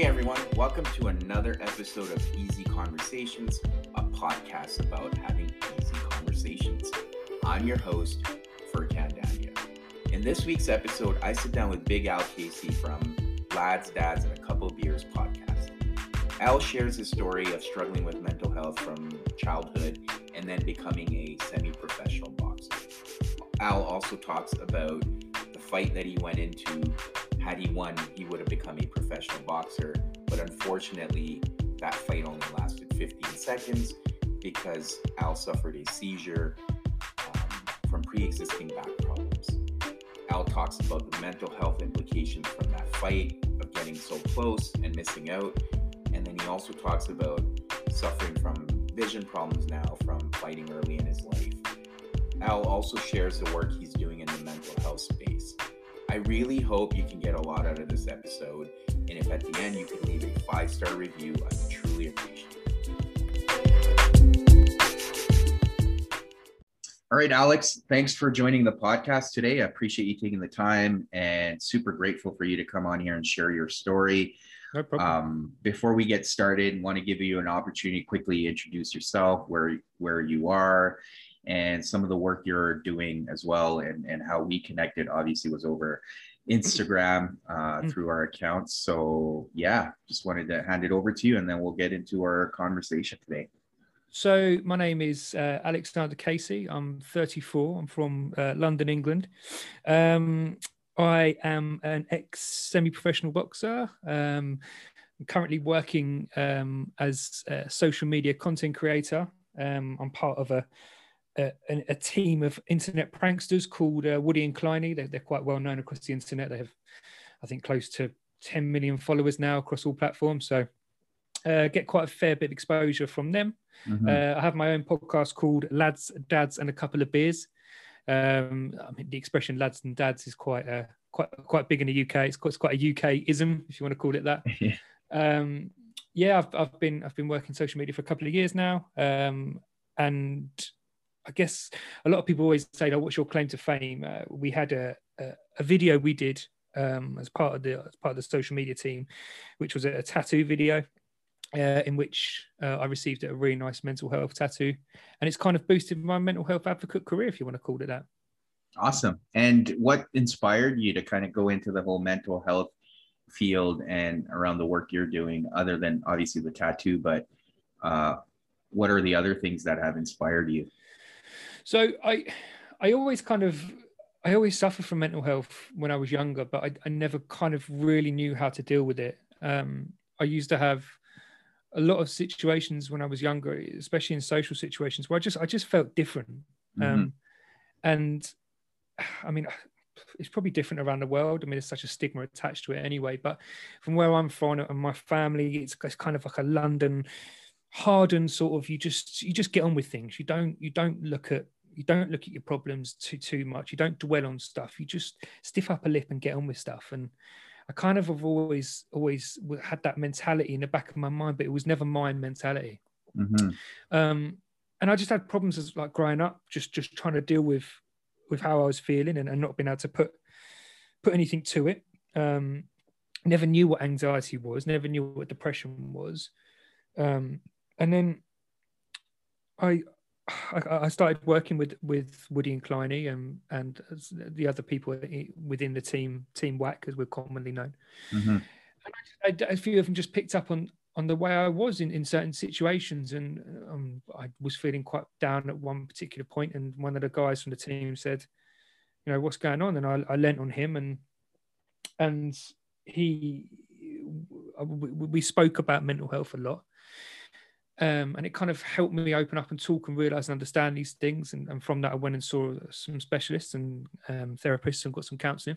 Hey everyone, welcome to another episode of Easy Conversations, a podcast about having easy conversations. I'm your host, Furkan Dania. In this week's episode, I sit down with Big Al Casey from Lads, Dads, and a Couple of Beers podcast. Al shares his story of struggling with mental health from childhood and then becoming a semi-professional boxer. Al also talks about the fight that he went into. Had he won, he would have become a professional boxer, but unfortunately, that fight only lasted 15 seconds because Al suffered a seizure from pre-existing back problems. Al talks about the mental health implications from that fight, of getting so close and missing out, and then he also talks about suffering from vision problems now from fighting early in his life. Al also shares the work he's doing in the mental health space. I really hope you can get a lot out of this episode, and if at the end you can leave a 5-star review, I would truly appreciate it. All right, Alex, thanks for joining the podcast today. I appreciate you taking the time and super grateful for you to come on here and share your story. No problem. Before we get started, I want to give you an opportunity to quickly introduce yourself, where you are, and some of the work you're doing as well, and how we connected obviously was over Instagram through our accounts. So yeah, just wanted to hand it over to you and then we'll get into our conversation today. So my name is Alexander Casey. I'm 34. I'm from London, England. I am an ex-semi-professional boxer. I'm currently working as a social media content creator. I'm part of a team of internet pranksters called Woody and Cliny. They're quite well known across the internet. They have, I think, close to 10 million followers now across all platforms. So get quite a fair bit of exposure from them. Mm-hmm. I have my own podcast called Lads, Dads, and a Couple of Beers. I mean, the expression "lads and dads" is quite big in the UK. It's quite a UK-ism, if you want to call it that. Yeah. I've been working social media for a couple of years now, and I guess a lot of people always say, "Oh, what's your claim to fame?" We had a video we did as part of the social media team, which was a tattoo video, in which I received a really nice mental health tattoo, and it's kind of boosted my mental health advocate career, if you want to call it that. Awesome. And what inspired you to kind of go into the whole mental health field and around the work you're doing, other than obviously the tattoo? But what are the other things that have inspired you? So I always suffered from mental health when I was younger, but I never kind of really knew how to deal with it. I used to have a lot of situations when I was younger, especially in social situations, where I just felt different. And I mean, it's probably different around the world. I mean, there's such a stigma attached to it anyway, but from where I'm from and my family, it's kind of like a London hardened sort of, you just get on with things. You don't look at your problems too much. You don't dwell on stuff. You just stiff up a lip and get on with stuff. And I kind of have always had that mentality in the back of my mind, but it was never my mentality. Mm-hmm. And I just had problems as like growing up, just trying to deal with how I was feeling and not being able to put anything to it. Never knew what anxiety was, never knew what depression was. And then I started working with Woody and Cliny and the other people within the team WAC, as we're commonly known. Mm-hmm. And a few of them just picked up on the way I was in certain situations, and I was feeling quite down at one particular point, and one of the guys from the team said, you know, what's going on? And I leant on him, and we spoke about mental health a lot. And it kind of helped me open up and talk and realise and understand these things. And from that, I went and saw some specialists and therapists and got some counselling,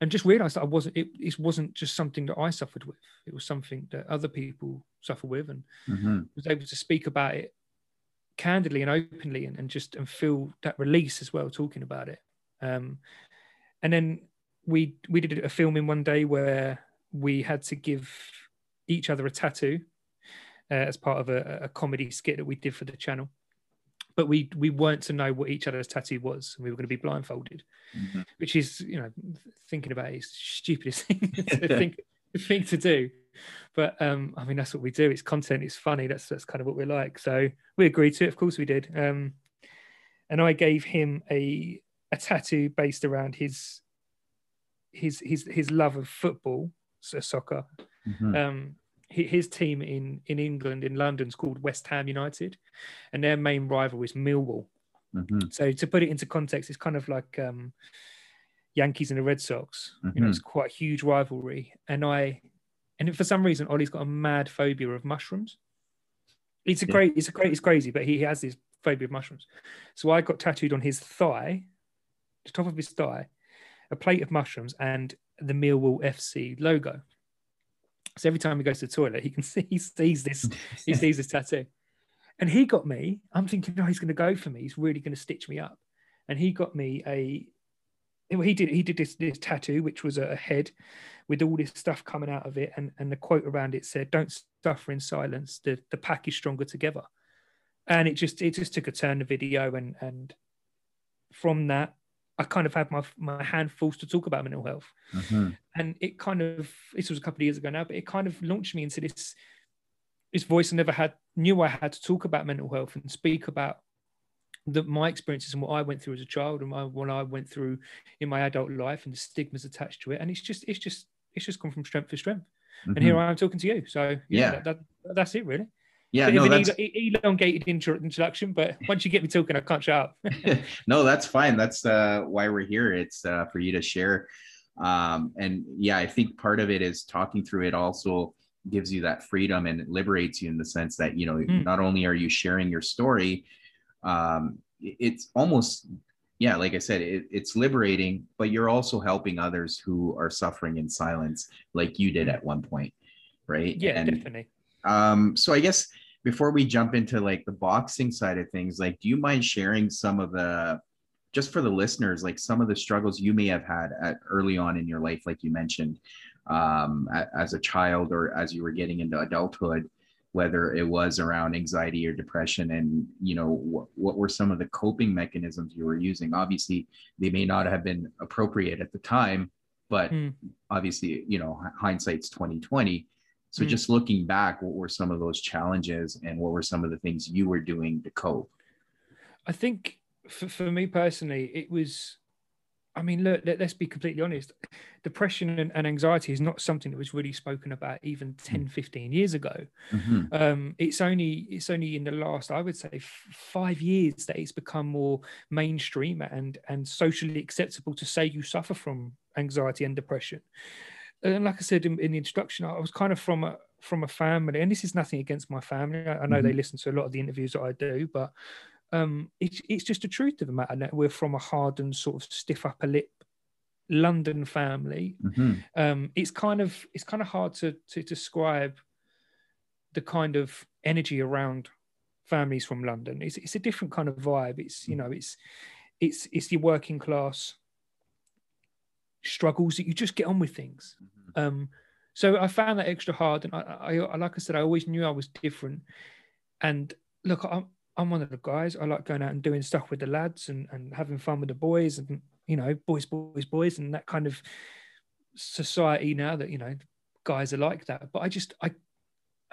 and just realised that it wasn't just something that I suffered with. It was something that other people suffer with, and was able to speak about it candidly and openly and feel that release as well, talking about it. And then we did a filming one day where we had to give each other a tattoo, as part of a comedy skit that we did for the channel, but we weren't to know what each other's tattoo was, and we were going to be blindfolded, which is, you know, thinking about it, it's the stupidest thing to think thing to do. But I mean, that's what we do. It's content. It's funny. That's kind of what we're like. So we agreed to it. Of course we did. And I gave him a tattoo based around his love of football, so soccer. Mm-hmm. His team in England, in London, is called West Ham United, and their main rival is Millwall. Mm-hmm. So to put it into context, it's kind of like Yankees and the Red Sox. Mm-hmm. You know, it's quite a huge rivalry. And for some reason, Ollie's got a mad phobia of mushrooms. It's crazy, but he has this phobia of mushrooms. So I got tattooed on his thigh, the top of his thigh, a plate of mushrooms and the Millwall FC logo. So every time he goes to the toilet, he sees this tattoo. And he got me, I'm thinking, no, he's going to go for me. He's really going to stitch me up. And he got me he did this tattoo, which was a head with all this stuff coming out of it. And the quote around it said, "Don't suffer in silence. The pack is stronger together." And it just took a turn, the video. And from that, I kind of had my hand forced to talk about mental health. Mm-hmm. And it kind of, this was a couple of years ago now, but it kind of launched me into this voice I never had, knew I had to talk about mental health and speak about my experiences and what I went through as a child and what I went through in my adult life and the stigmas attached to it. And it's just gone from strength to strength. Mm-hmm. And here I am talking to you. So yeah. That's it really. Yeah, no, that's an elongated introduction, but once you get me talking, I can't shut up. No, that's fine. That's why we're here. It's for you to share. And yeah, I think part of it is talking through it also gives you that freedom and it liberates you in the sense that, you know, not only are you sharing your story, it's almost, yeah, like I said, it's liberating, but you're also helping others who are suffering in silence like you did at one point, right? Yeah, definitely. So I guess, before we jump into like the boxing side of things, like, do you mind sharing some of the, just for the listeners, like some of the struggles you may have had at early on in your life, like you mentioned, as a child or as you were getting into adulthood, whether it was around anxiety or depression, and, you know, what were some of the coping mechanisms you were using? Obviously, they may not have been appropriate at the time, but obviously, you know, hindsight's 2020. So just looking back, what were some of those challenges and what were some of the things you were doing to cope? I think for me personally, it was, I mean, look, let's be completely honest. Depression and anxiety is not something that was really spoken about even 10, 15 years ago. Mm-hmm. It's only in the last, I would say 5 years that it's become more mainstream and socially acceptable to say you suffer from anxiety and depression. And like I said in the introduction, I was kind of from a family, and this is nothing against my family. I know they listen to a lot of the interviews that I do, but it's just the truth of the matter that we're from a hardened, sort of stiff upper lip London family. Mm-hmm. It's kind of hard to describe the kind of energy around families from London. It's a different kind of vibe. It's, you know, it's the working class struggles that you just get on with things. Mm-hmm. So I found that extra hard, and I like I said, I always knew I was different. And look, I'm one of the guys. I like going out and doing stuff with the lads and having fun with the boys, and, you know, boys, and that kind of society now that, you know, guys are like that. But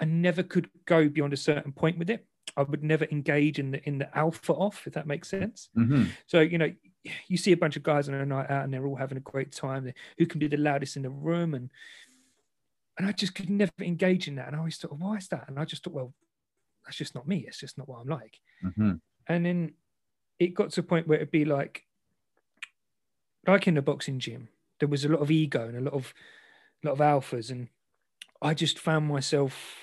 I never could go beyond a certain point with it. I would never engage in the alpha off, if that makes sense. Mm-hmm. So, you know, you see a bunch of guys on a night out and they're all having a great time. Who can be the loudest in the room? And I just could never engage in that. And I always thought, why is that? And I just thought, well, that's just not me. It's just not what I'm like. Mm-hmm. And then it got to a point where it'd be like in the boxing gym, there was a lot of ego and a lot of alphas. And I just found myself,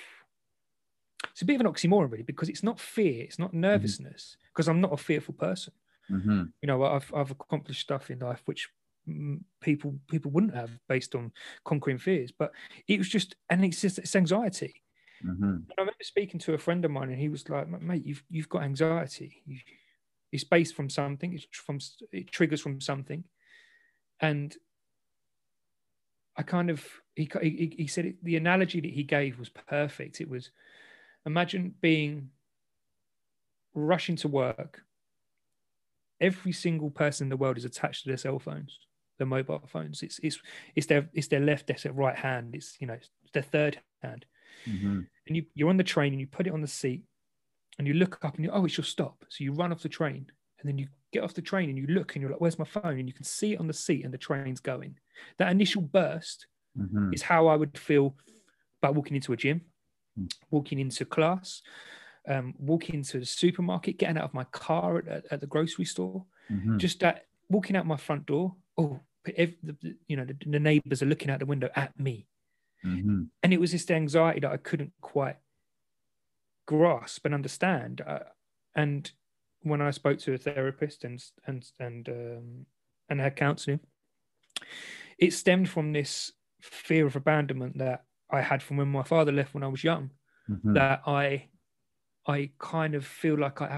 it's a bit of an oxymoron really, because it's not fear, it's not nervousness, because I'm not a fearful person. Mm-hmm. You know, I've accomplished stuff in life which people wouldn't have based on conquering fears, but it was just, and it's anxiety. Mm-hmm. And I remember speaking to a friend of mine, and he was like, "Mate, you've got anxiety. It's based from something. It triggers from something." And I kind of he said it, the analogy that he gave was perfect. It was, imagine rushing to work. Every single person in the world is attached to their cell phones. the mobile phones. It's their left, that's their right hand. It's, you know, it's their third hand. Mm-hmm. And you're on the train and you put it on the seat and you look up and you, oh, it's your stop. So you run off the train and then you get off the train and you look and you're like, where's my phone? And you can see it on the seat and the train's going. That initial burst mm-hmm. is how I would feel about walking into a gym, walking into class, walking into the supermarket, getting out of my car at the grocery store, mm-hmm. just that walking out my front door. Oh, you know, the neighbors are looking out the window at me. Mm-hmm. And it was this anxiety that I couldn't quite grasp and understand. And when I spoke to a therapist and had counselling, it stemmed from this fear of abandonment that I had from when my father left when I was young, mm-hmm. that I kind of feel like I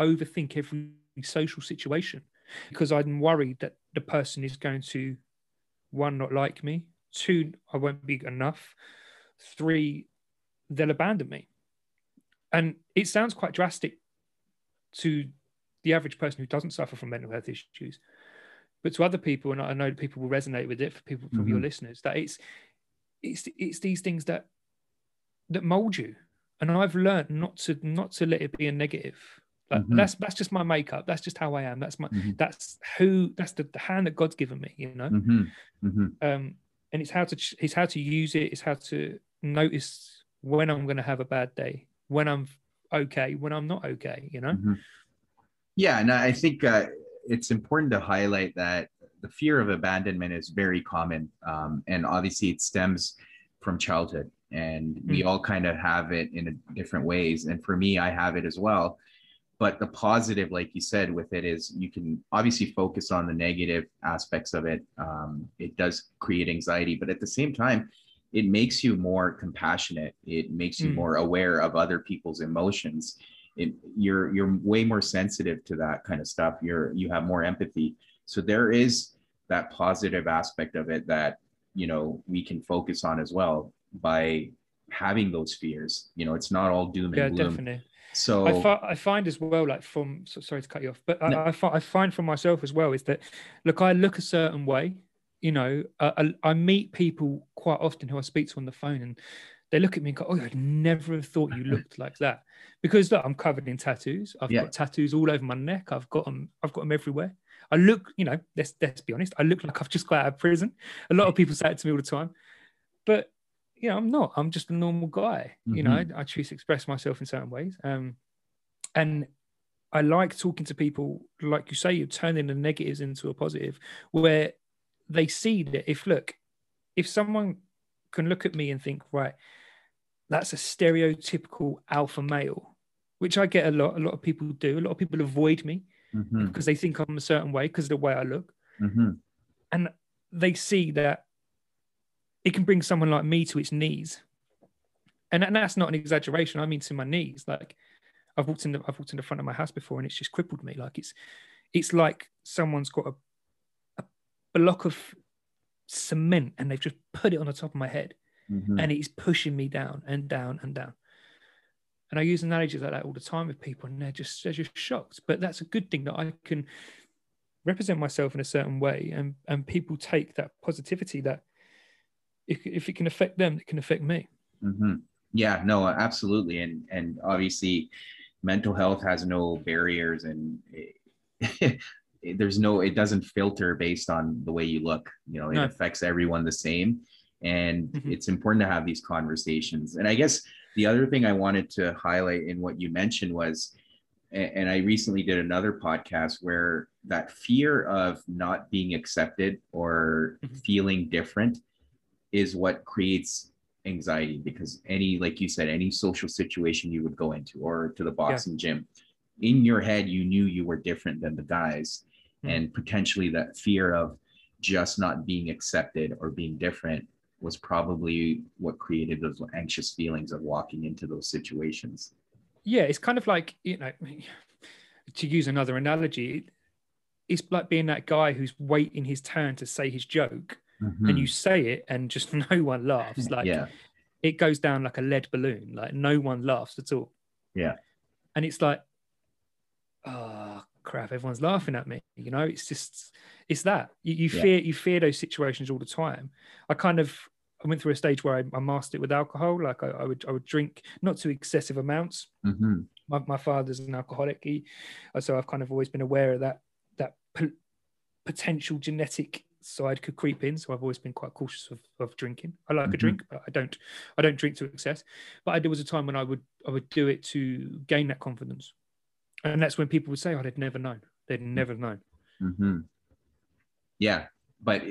overthink every social situation because I'm worried that the person is going to, one, not like me, two, I won't be enough, three, they'll abandon me. And it sounds quite drastic to the average person who doesn't suffer from mental health issues, but to other people, and I know people will resonate with it, for people from mm-hmm. your listeners, that it's these things that mold you. And I've learned not to let it be a negative. Like mm-hmm. that's just my makeup. That's just how I am. That's my mm-hmm. that's the hand that God's given me, you know. Mm-hmm. Mm-hmm. And it's how to use it. It's how to notice when I'm going to have a bad day, when I'm okay, when I'm not okay, you know. Mm-hmm. Yeah, and I think it's important to highlight that the fear of abandonment is very common, and obviously it stems from childhood. And we mm-hmm. all kind of have it in different ways. And for me, I have it as well. But the positive, like you said, with it is you can obviously focus on the negative aspects of it. It does create anxiety, but at the same time, it makes you more compassionate. It makes you more aware of other people's emotions. You're way more sensitive to that kind of stuff. You have more empathy. So there is that positive aspect of it that, you know, we can focus on as well by having those fears. You know, it's not all doom and gloom. Definitely. So I find as well, like sorry to cut you off, but no. I find for myself as well is that, look, I look a certain way, you know, I meet people quite often who I speak to on the phone and they look at me and go, oh, I'd never have thought you looked like that. Because look, I'm covered in tattoos. I've got tattoos all over my neck. I've got them everywhere. I look, you know, let's be honest, I look like I've just got out of prison. A lot of people say it to me all the time, but you know, I'm not. I'm just a normal guy. Mm-hmm. You know, I choose to express myself in certain ways. And I like talking to people, like you say, you're turning the negatives into a positive, where they see that if someone can look at me and think, right, that's a stereotypical alpha male, which I get a lot of people do. A lot of people avoid me mm-hmm. because they think I'm a certain way because of the way I look. Mm-hmm. And they see that it can bring someone like me to its knees. And that's not an exaggeration. I mean, to my knees. Like I've walked in the front of my house before and it's just crippled me. Like it's like someone's got a block of cement and they've just put it on the top of my head mm-hmm. and it's pushing me down and down and down. And I use analogies like that all the time with people and they're just shocked. But that's a good thing that I can represent myself in a certain way and people take that positivity that if it can affect them, it can affect me. Mm-hmm. Yeah, no, absolutely. And obviously mental health has no barriers and it doesn't filter based on the way you look, you know, it affects everyone the same. And mm-hmm. it's important to have these conversations. And I guess the other thing I wanted to highlight in what you mentioned was, and I recently did another podcast where that fear of not being accepted or mm-hmm. feeling different is what creates anxiety, because like you said, any social situation you would go into or to the boxing gym, in your head, you knew you were different than the guys. Mm. And potentially that fear of just not being accepted or being different was probably what created those anxious feelings of walking into those situations. Yeah, it's kind of like, you know, to use another analogy, it's like being that guy who's waiting his turn to say his joke. Mm-hmm. And you say it and just no one laughs. Like it goes down like a lead balloon, like no one laughs at all. Yeah. And it's like, oh crap, everyone's laughing at me. You know, it's just, it's that you fear those situations all the time. I went through a stage where I mastered it with alcohol. Like I would drink not to excessive amounts. Mm-hmm. My father's an alcoholic, so I've kind of always been aware of that potential genetic side could creep in. So I've always been quite cautious of drinking. I like a drink, but I don't drink to excess. But there was a time when I would do it to gain that confidence, and that's when people would say, "Oh, they'd never known." Mm-hmm. Yeah, but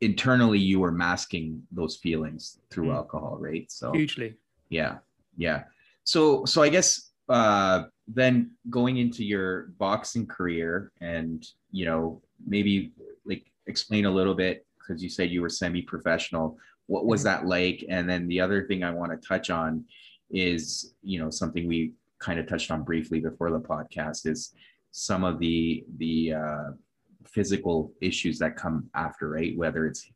internally you were masking those feelings through alcohol, right? So hugely. Yeah. So I guess then going into your boxing career, and you know, maybe like explain a little bit, because you said you were semi-professional. What was that like? And then the other thing I want to touch on is, you know, something we kind of touched on briefly before the podcast is some of the physical issues that come after, right? Whether it's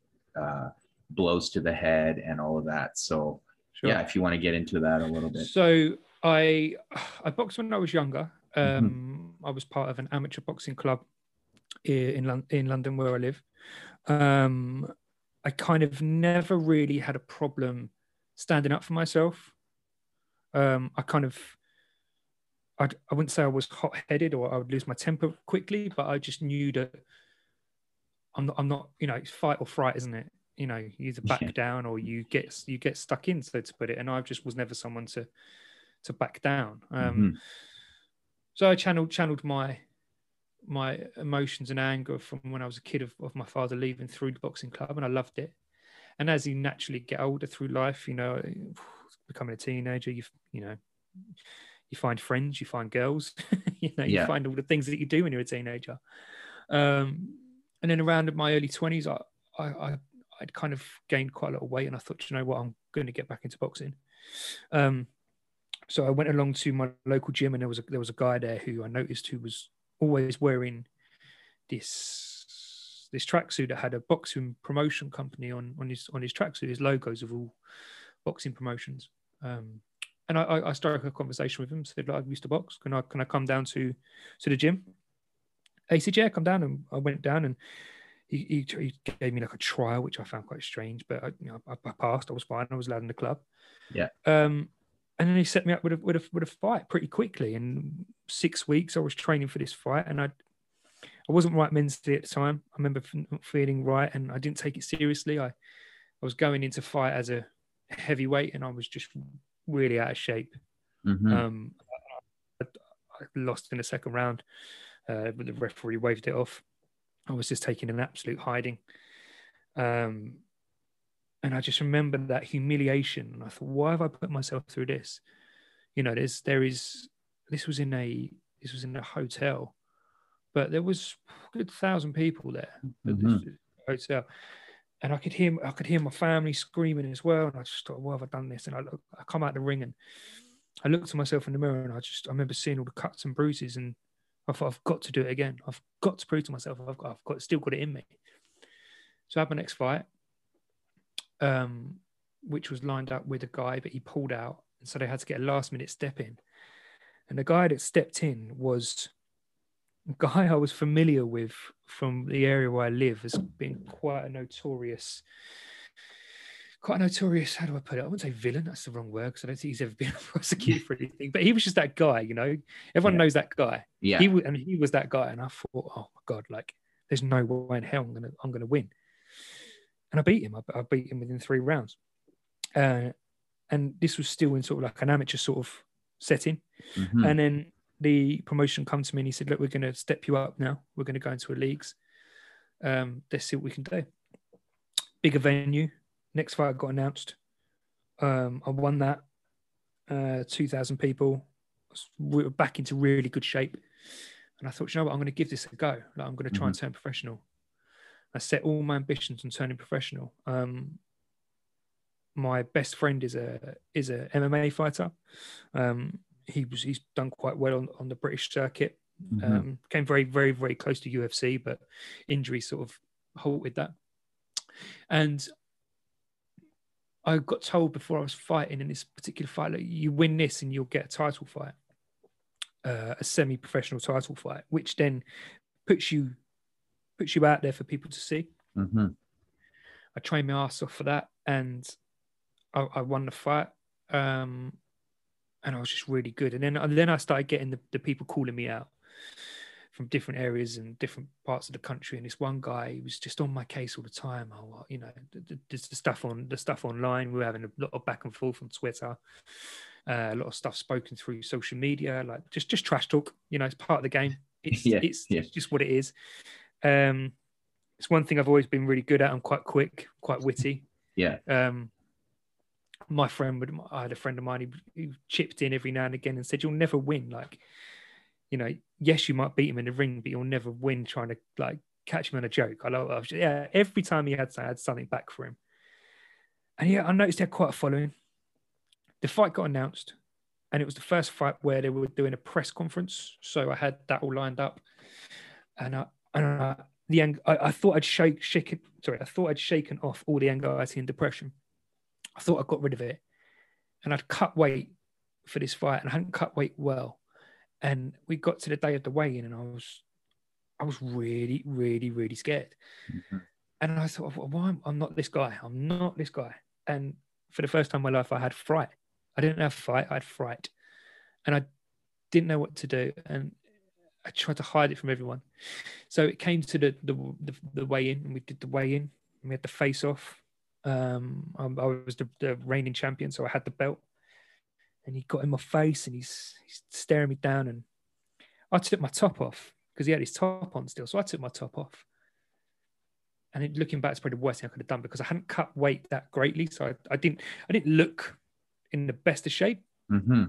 blows to the head and all of that. So sure. Yeah, if you want to get into that a little bit. So I boxed when I was younger. I was part of an amateur boxing club in London, where I live. I kind of never really had a problem standing up for myself. I wouldn't say I was hot-headed or I would lose my temper quickly, but I just knew that I'm not, you know, it's fight or fright, isn't it? You know, you either back down or you get stuck in, so to put it. And I just was never someone to back down. So I channeled my emotions and anger from when I was a kid of my father leaving through the boxing club, and I loved it. And as you naturally get older through life, you know, becoming a teenager, you find friends, you find girls, you know, you find all the things that you do when you're a teenager. And then around my early 20s, I'd kind of gained quite a lot of weight, and I thought, you know what, I'm going to get back into boxing. So I went along to my local gym, and there was a guy there who I noticed who was always wearing this tracksuit that had a boxing promotion company on his tracksuit. His logos of all boxing promotions. And I started a conversation with him. Said, "Like, I used to box. Can I come down to the gym?" He said, "Yeah, come down." And I went down, and he gave me like a trial, which I found quite strange. But I passed. I was fine. I was allowed in the club. Yeah. And then he set me up with a fight pretty quickly. In 6 weeks, I was training for this fight, and I wasn't right mentally at the time. I remember not feeling right, and I didn't take it seriously. I was going into fight as a heavyweight, and I was just really out of shape. I lost in the second round, but the referee waved it off. I was just taking an absolute hiding. And I just remember that humiliation. And I thought, why have I put myself through this? You know, this was in a hotel, but there was a good 1,000 people there at this hotel. And I could hear my family screaming as well. And I just thought, why have I done this? And I come out the ring, and I looked at myself in the mirror, and I remember seeing all the cuts and bruises, and I thought, I've got to do it again. I've got to prove to myself I've still got it in me. So I had my next fight, which was lined up with a guy, but he pulled out, and so they had to get a last minute step in. And the guy that stepped in was a guy I was familiar with from the area where I live. Has been quite a notorious, how do I put it? I wouldn't say villain, that's the wrong word, because I don't think he's ever been prosecuted for anything, but he was just that guy, you know, everyone knows that guy. Yeah. He was that guy. And I thought, oh my God, like there's no way in hell I'm going to win. And I beat him. I beat him within 3 rounds. And this was still in sort of like an amateur sort of setting. Mm-hmm. And then the promotion come to me, and he said, look, we're going to step you up now. We're going to go into the leagues. Let's see what we can do. Bigger venue. Next fight I got announced. I won that. 2,000 people. We were back into really good shape. And I thought, you know what, I'm going to give this a go. Like, I'm going to try and turn professional. I set all my ambitions on turning professional. My best friend is a MMA fighter. He's done quite well on the British circuit. Came very, very, very close to UFC, but injury sort of halted that. And I got told before I was fighting in this particular fight, like, you win this and you'll get a title fight. a semi-professional title fight, which then puts you out there for people to see. Mm-hmm. I trained my ass off for that, and I won the fight, and I was just really good. And then I started getting the people calling me out from different areas and different parts of the country, and this one guy, he was just on my case all the time. Oh, you know, the stuff online. We were having a lot of back and forth on Twitter, a lot of stuff spoken through social media, like just trash talk. You know, it's part of the game. It's just what it is. It's one thing I've always been really good at. I'm quite quick, quite witty. Yeah. I had a friend of mine who chipped in every now and again and said, "You'll never win." Like, you know, yes, you might beat him in the ring, but you'll never win trying to like catch him on a joke. Every time I had something back for him. And yeah, I noticed he had quite a following. The fight got announced, and it was the first fight where they were doing a press conference. So I had that all lined up, and I thought I'd shaken off all the anxiety and depression. I thought I got rid of it, and I'd cut weight for this fight, and I hadn't cut weight well. And we got to the day of the weigh-in, and I was really, really, really scared. Mm-hmm. And I thought, why am I not this guy? I'm not this guy. And for the first time in my life, I had fright. I didn't have fight, I had fright. And I didn't know what to do. And I tried to hide it from everyone. So it came to the weigh-in, and we did the weigh-in, and we had the face-off. I was the reigning champion, so I had the belt. And he got in my face, and he's staring me down. And I took my top off because he had his top on still. So I took my top off. And it, looking back, it's probably the worst thing I could have done because I hadn't cut weight that greatly. So I didn't look in the best of shape. Mm-hmm.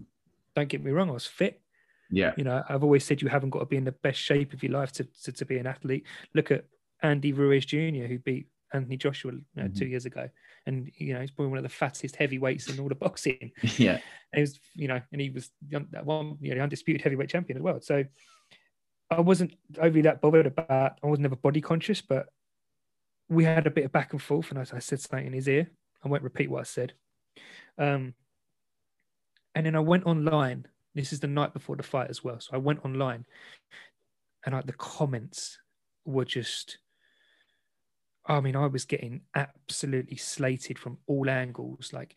Don't get me wrong, I was fit. Yeah. You know, I've always said you haven't got to be in the best shape of your life to be an athlete. Look at Andy Ruiz Jr., who beat Anthony Joshua 2 years ago, and you know he's probably one of the fattest heavyweights in all the boxing. Yeah, and he was, you know, and he was the undisputed heavyweight champion as well. So I wasn't overly that bothered about. I was never body conscious, but we had a bit of back and forth, and I said something in his ear. I won't repeat what I said. And then I went online. This is the night before the fight as well, so I went online, and the comments were just. I mean, I was getting absolutely slated from all angles. Like,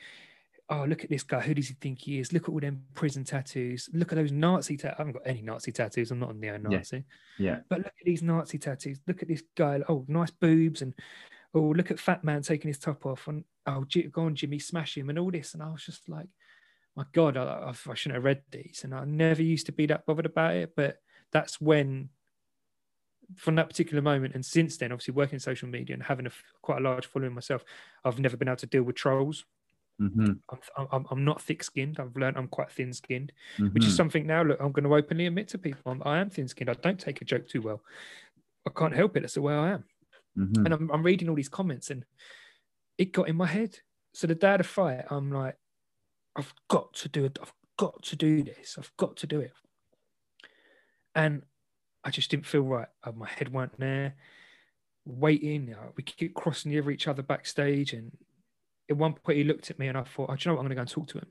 oh, look at this guy. Who does he think he is? Look at all them prison tattoos. Look at those Nazi tattoos. I haven't got any Nazi tattoos. I'm not a neo-Nazi. Yeah. But look at these Nazi tattoos. Look at this guy. Oh, nice boobs. And, oh, look at Fat Man taking his top off. And, oh, go on, Jimmy, smash him and all this. And I was just like, my God, I shouldn't have read these. And I never used to be that bothered about it. But that's when... from that particular moment, and since then, obviously working in social media and having quite a large following myself, I've never been able to deal with trolls. Mm-hmm. I'm not thick-skinned. I've learned I'm quite thin-skinned, mm-hmm. which is something now. Look, I'm going to openly admit to people I am thin-skinned. I don't take a joke too well. I can't help it. That's the way I am. Mm-hmm. And I'm reading all these comments, and it got in my head. So the day of the fight, I'm like, I've got to do it. I've got to do this. I've got to do it. And I just didn't feel right. My head weren't there. Waiting, we keep crossing over each other backstage. And at one point, he looked at me, and I thought, "Oh, do you know what? I'm going to go and talk to him."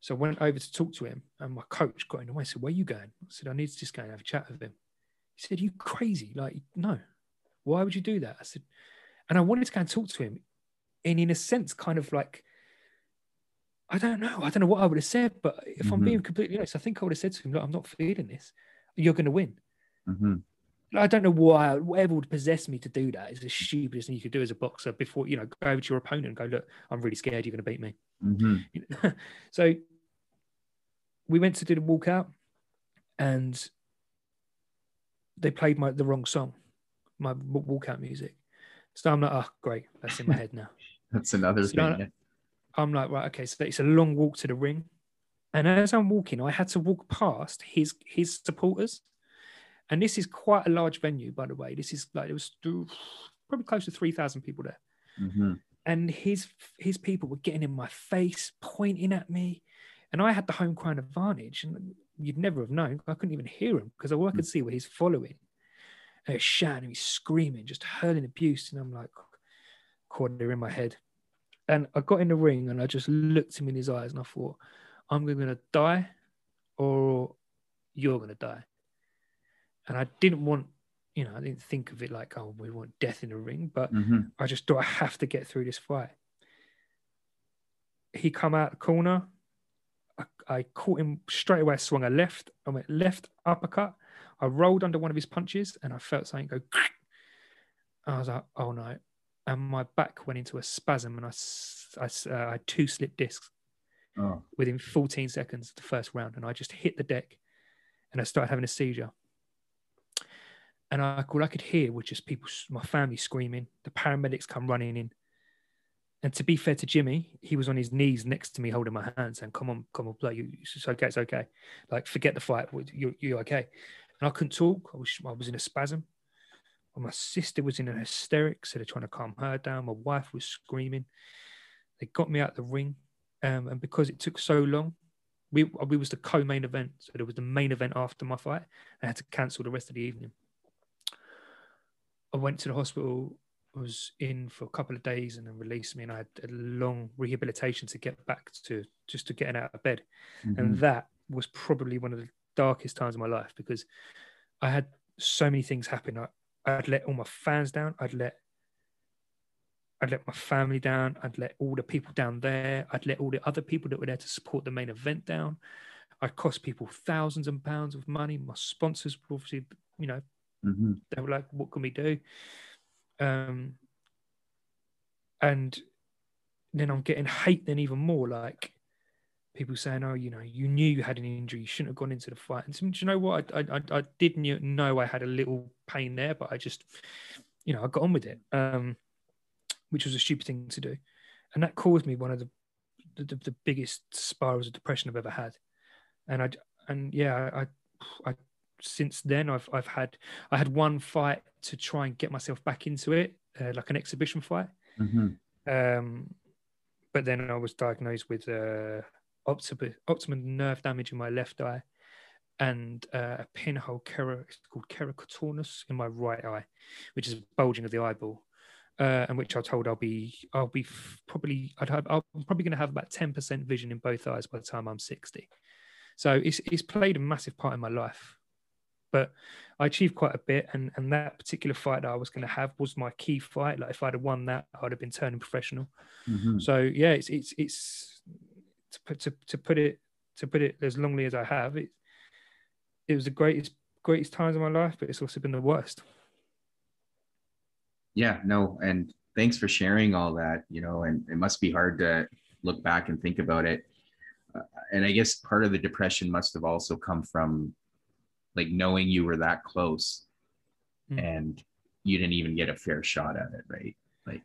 So I went over to talk to him, and my coach got in the way. I said, "Where are you going?" I said, "I need to just go and have a chat with him." He said, "You crazy? Like, no. Why would you do that?" I said, and I wanted to go and talk to him, and in a sense, kind of like, I don't know what I would have said, but if mm-hmm. I'm being completely honest, I think I would have said to him, "Look, I'm not feeling this. You're going to win." Mm-hmm. I don't know why, whatever would possess me to do that is the stupidest thing you could do as a boxer. Before, you know, go over to your opponent and go, "Look, I'm really scared you're going to beat me." Mm-hmm. So we went to do the walkout, and they played the wrong song, my walkout music. So I'm like, "Oh, great, that's in my head now." That's another thing. Yeah. I'm like, right, okay, so it's a long walk to the ring, and as I'm walking, I had to walk past his supporters. And this is quite a large venue, by the way. This is like, it was probably close to 3,000 people there. Mm-hmm. And his people were getting in my face, pointing at me. And I had the home crowd advantage. And you'd never have known. I couldn't even hear him because all I could see were his following. And he was shouting, he was screaming, just hurling abuse. And I'm like, quarter in my head. And I got in the ring, and I just looked him in his eyes, and I thought, I'm going to die, or you're going to die. And I didn't want, you know, I didn't think of it like, oh, we want death in the ring, but I just thought I have to get through this fight. He come out the corner. I caught him straight away. I swung a left. I went left, uppercut. I rolled under one of his punches and I felt something go. I was like, oh no. And my back went into a spasm and I had two slip discs within 14 seconds of the first round. And I just hit the deck and I started having a seizure. And all I could hear was just people, my family screaming. The paramedics come running in. And to be fair to Jimmy, he was on his knees next to me holding my hand saying, come on, bloke, it's okay, it's okay. Like, forget the fight, you're okay. And I couldn't talk. I was in a spasm. And my sister was in a hysteric, so they're trying to calm her down. My wife was screaming. They got me out of the ring. And because it took so long, we was the co-main event. So there was the main event after my fight. I had to cancel the rest of the evening. I went to the hospital, was in for a couple of days and then released me, and I had a long rehabilitation to get back to just to getting out of bed. And that was probably one of the darkest times of my life because I had so many things happen. I'd let all my fans down. I'd let my family down. I'd let all the people down there. I'd let all the other people that were there to support the main event down. I cost people thousands of pounds of money. My sponsors were obviously, you know, they were like, what can we do? And then I'm getting hate then even more, like people saying, oh, you know, you knew you had an injury, you shouldn't have gone into the fight. And so, do you know what? I didn't know I had a little pain there, but I just, you know, I got on with it, which was a stupid thing to do. And that caused me one of the biggest spirals of depression I've ever had. And since then, I had one fight to try and get myself back into it, like an exhibition fight. But then I was diagnosed with optimum nerve damage in my left eye and a pinhole, it's called keratoconus, in my right eye, which is bulging of the eyeball, and which I told I'm probably going to have about 10% vision in both eyes by the time I'm 60. So it's played a massive part in my life. But I achieved quite a bit, and that particular fight that I was going to have was my key fight. Like, if I'd have won that, I'd have been turning professional. So yeah, it's to put it as longly as I have, it was the greatest times of my life, but it's also been the worst. Yeah, no, and thanks for sharing all that. You know, and it must be hard to look back and think about it. And I guess part of the depression must have also come from, like, knowing you were that close and you didn't even get a fair shot at it, right? Like,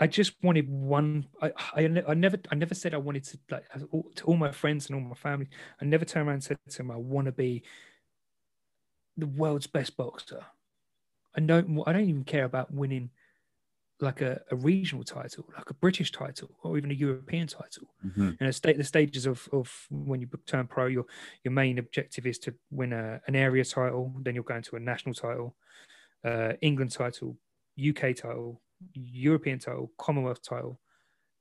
I just wanted one. I never said I wanted to, like, to all my friends and all my family, I never turned around and said to them, I want to be the world's best boxer. I don't even care about winning like a regional title, like a British title, or even a European title. And the stages of when you turn pro, your main objective is to win an area title, then you're going to a national title, England title, UK title, European title, Commonwealth title.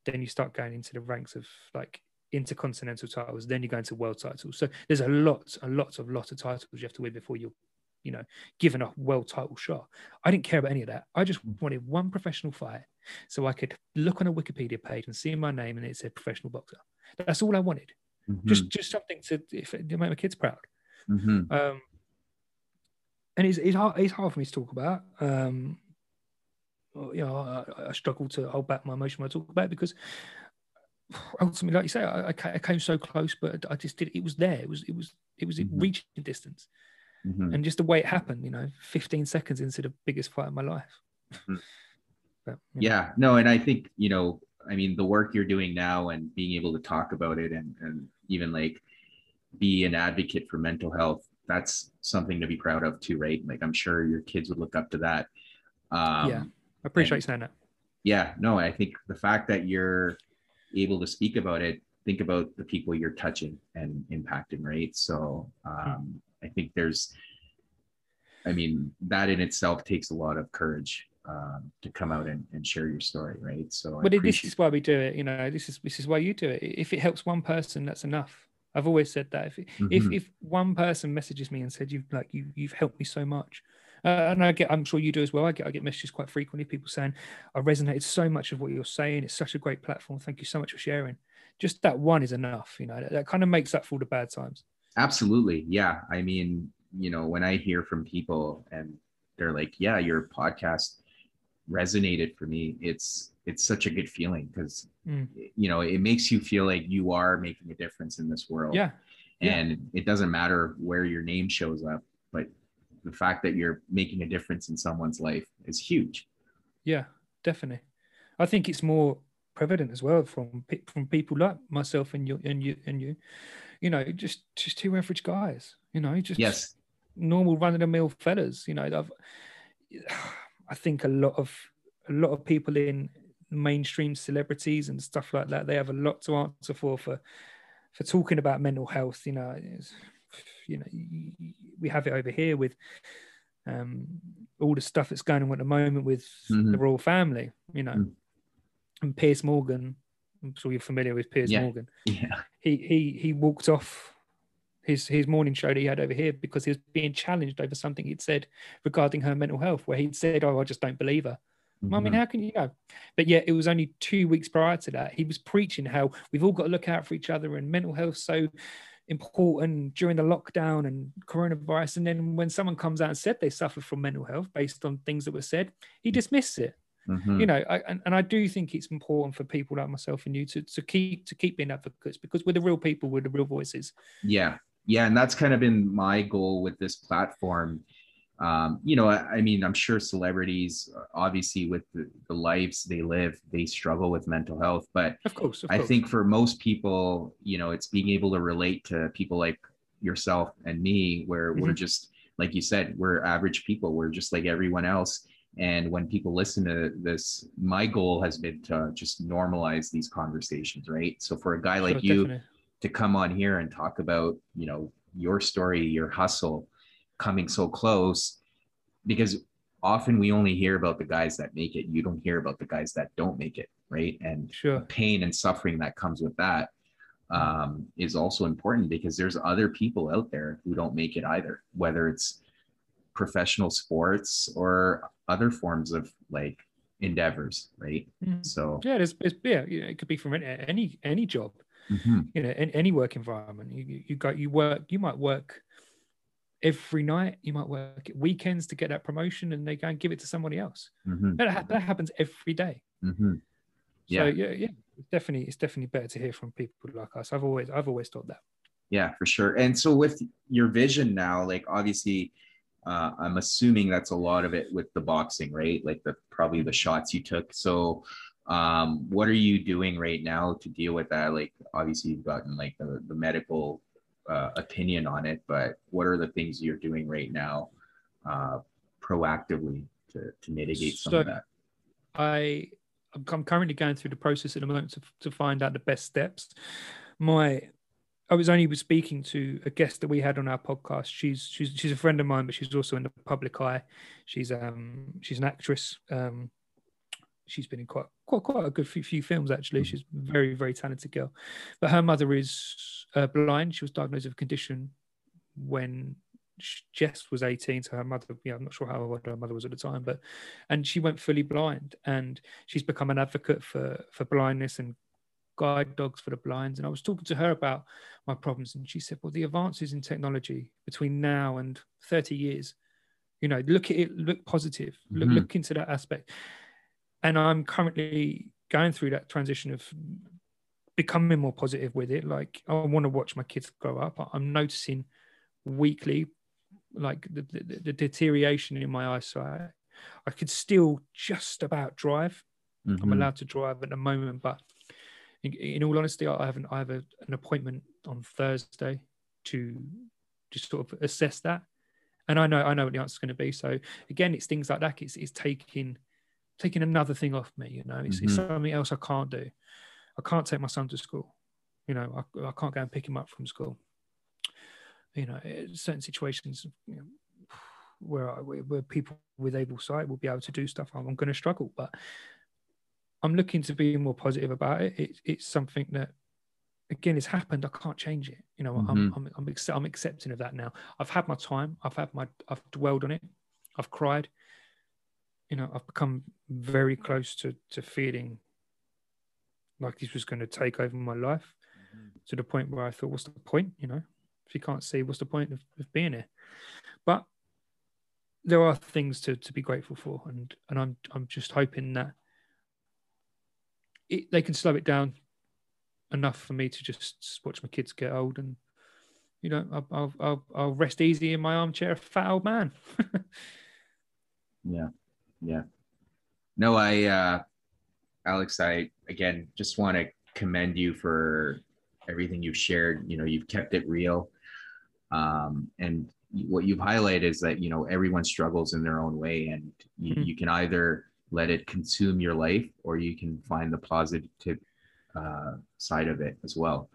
Then you start going into the ranks of, like, intercontinental titles, then you're going to world titles. So there's a lot of titles you have to win before you're, you know, given a world title shot. I didn't care about any of that. I just wanted one professional fight so I could look on a Wikipedia page and see my name and it said professional boxer. That's all I wanted. Just something to make my kids proud. And it's hard for me to talk about. You know, I struggle to hold back my emotion when I talk about it because ultimately, like you say, I came so close, but I just did. It was there. It was reaching distance. And just the way it happened, you know, 15 seconds into the biggest fight of my life. But, yeah, no, and I think, you know, I mean, the work you're doing now and being able to talk about it and even, like, be an advocate for mental health, that's something to be proud of too, right? Like, I'm sure your kids would look up to that. Yeah, I appreciate you saying that. Yeah, no, I think the fact that you're able to speak about it, think about the people you're touching and impacting, right? So, I think that in itself takes a lot of courage to come out and share your story, right? So, but this is why we do it, you know. This is why you do it. If it helps one person, that's enough. I've always said that if one person messages me and said you've helped me so much, and I'm sure you do as well. I get messages quite frequently, people saying I resonated so much of what you're saying. It's such a great platform. Thank you so much for sharing. Just that one is enough, you know. That kind of makes up for all the bad times. Absolutely, yeah. I mean, you know, when I hear from people and they're like, "Yeah, your podcast resonated for me," it's such a good feeling because you know, it makes you feel like you are making a difference in this world. Yeah, and it doesn't matter where your name shows up, but the fact that you're making a difference in someone's life is huge. Yeah, definitely. I think it's more prevalent as well from people like myself and you know, just two average guys, you know, just normal run-of-the-mill fellas, you know. I think a lot of people in mainstream celebrities and stuff like that, they have a lot to answer for talking about mental health, you know. You know, we have it over here with all the stuff that's going on at the moment with the royal family, you know, and Piers Morgan. I'm sure you're familiar with Piers Morgan. Yeah. He walked off his morning show that he had over here because he was being challenged over something he'd said regarding her mental health, where he'd said, "Oh, I just don't believe her." I mean, how can you know? But yet it was only 2 weeks prior to that, he was preaching how we've all got to look out for each other and mental health so important during the lockdown and coronavirus. And then when someone comes out and said they suffer from mental health based on things that were said, he dismissed it. You know, I do think it's important for people like myself and you to keep being advocates, because we're the real people, we're the real voices. Yeah. Yeah. And that's kind of been my goal with this platform. You know, I mean, I'm sure celebrities, obviously with the lives they live, they struggle with mental health. But of course, I think for most people, you know, it's being able to relate to people like yourself and me, where we're just, like you said, we're average people. We're just like everyone else. And when people listen to this, my goal has been to just normalize these conversations, right? So for a guy like you to come on here and talk about, you know, your story, your hustle, coming so close, because often we only hear about the guys that make it. You don't hear about the guys that don't make it, right? And the pain and suffering that comes with that is also important, because there's other people out there who don't make it either, whether it's professional sports or other forms of like endeavors, right? So yeah, it could be from any job, you know, in any work environment. You might work every night, you might work at weekends to get that promotion, and they go and give it to somebody else. That happens every day. So yeah, it's definitely better to hear from people like us. I've always thought that. Yeah, for sure. And so with your vision now, like obviously. I'm assuming that's a lot of it with the boxing, right? Like probably the shots you took. So what are you doing right now to deal with that? Like, obviously you've gotten like the medical opinion on it, but what are the things you're doing right now proactively to mitigate some of that? I'm currently going through the process at the moment to find out the best steps. I was only speaking to a guest that we had on our podcast. She's a friend of mine, but she's also in the public eye. She's an actress. She's been in quite a good few films actually. She's a very, very talented girl. But her mother is blind. She was diagnosed with a condition when Jess was 18. So her mother, I'm not sure how old her mother was at the time, and she went fully blind. And she's become an advocate for blindness and guide dogs for the blinds. And I was talking to her about my problems, and she said, well, the advances in technology between now and 30 years, you know, look at it, look positive, look into that aspect. And I'm currently going through that transition of becoming more positive with it. Like, I want to watch my kids grow up. I'm noticing weekly, like the deterioration in my eyesight. I could still just about drive. I'm allowed to drive at the moment, but in all honesty, I have an appointment on Thursday to just sort of assess that, and I know what the answer is going to be. So again, it's things like that. It's taking another thing off me. You know, it's something else I can't do. I can't take my son to school. You know, I can't go and pick him up from school. You know, certain situations, you know, where people with able sight will be able to do stuff, I'm going to struggle, but I'm looking to be more positive about it. It's something that again, it's happened. I can't change it. You know, I'm accepting of that now. I've had my time. I've dwelled on it. I've cried. You know, I've become very close to feeling like this was going to take over my life, to the point where I thought, what's the point? You know, if you can't see, what's the point of being here? But there are things to be grateful for, and I'm just hoping that they can slow it down enough for me to just watch my kids get old, and you know, I'll rest easy in my armchair, a fat old man. yeah. No, Alex, I again just want to commend you for everything you've shared. You know, you've kept it real, and what you've highlighted is that, you know, everyone struggles in their own way, and you can either let it consume your life, or you can find the positive side of it as well,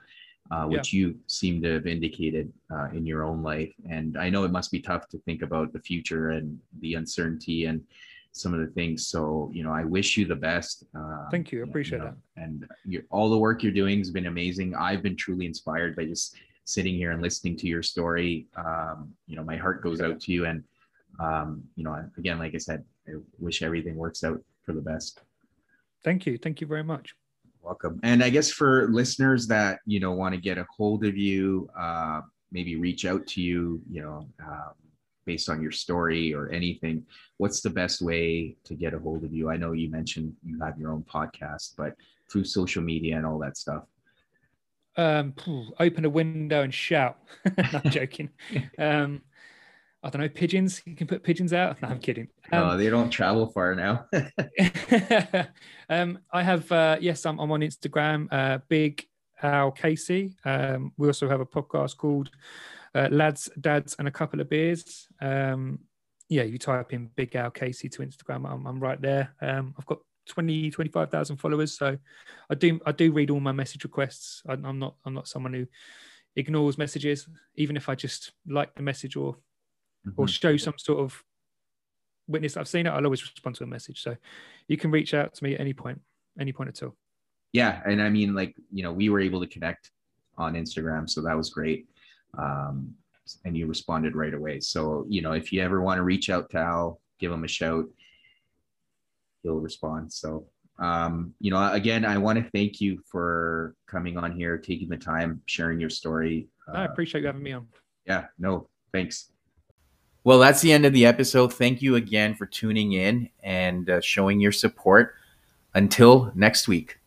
which you seem to have indicated in your own life. And I know it must be tough to think about the future and the uncertainty and some of the things. So, you know, I wish you the best. Thank you. I appreciate that. And all the work you're doing has been amazing. I've been truly inspired by just sitting here and listening to your story. You know, my heart goes out to you. And, you know, again, like I said, I wish everything works out for the best. Thank you. Thank you very much. Welcome. And I guess for listeners that, you know, want to get a hold of you, maybe reach out to you, you know, based on your story or anything, what's the best way to get a hold of you? I know you mentioned you have your own podcast, but through social media and all that stuff. Open a window and shout. Not joking. I don't know, pigeons. You can put pigeons out. No, I'm kidding. No, they don't travel far now. I have, yes, I'm on Instagram, Big Al Casey. We also have a podcast called Lads, Dads, and a Couple of Beers. Yeah, you type in Big Al Casey to Instagram. I'm right there. I've got 25,000 followers, so I do read all my message requests. I'm not someone who ignores messages, even if I just like the message or show some sort of witness I've seen it. I'll always respond to a message, so you can reach out to me at any point at all. Yeah, and I mean, like, you know, we were able to connect on Instagram, so that was great. And you responded right away, so you know, if you ever want to reach out to Al, give him a shout. He'll respond. So, you know, again, I want to thank you for coming on here, taking the time, sharing your story. I appreciate you having me on. Yeah, no, thanks. Well, that's the end of the episode. Thank you again for tuning in and showing your support. Until next week.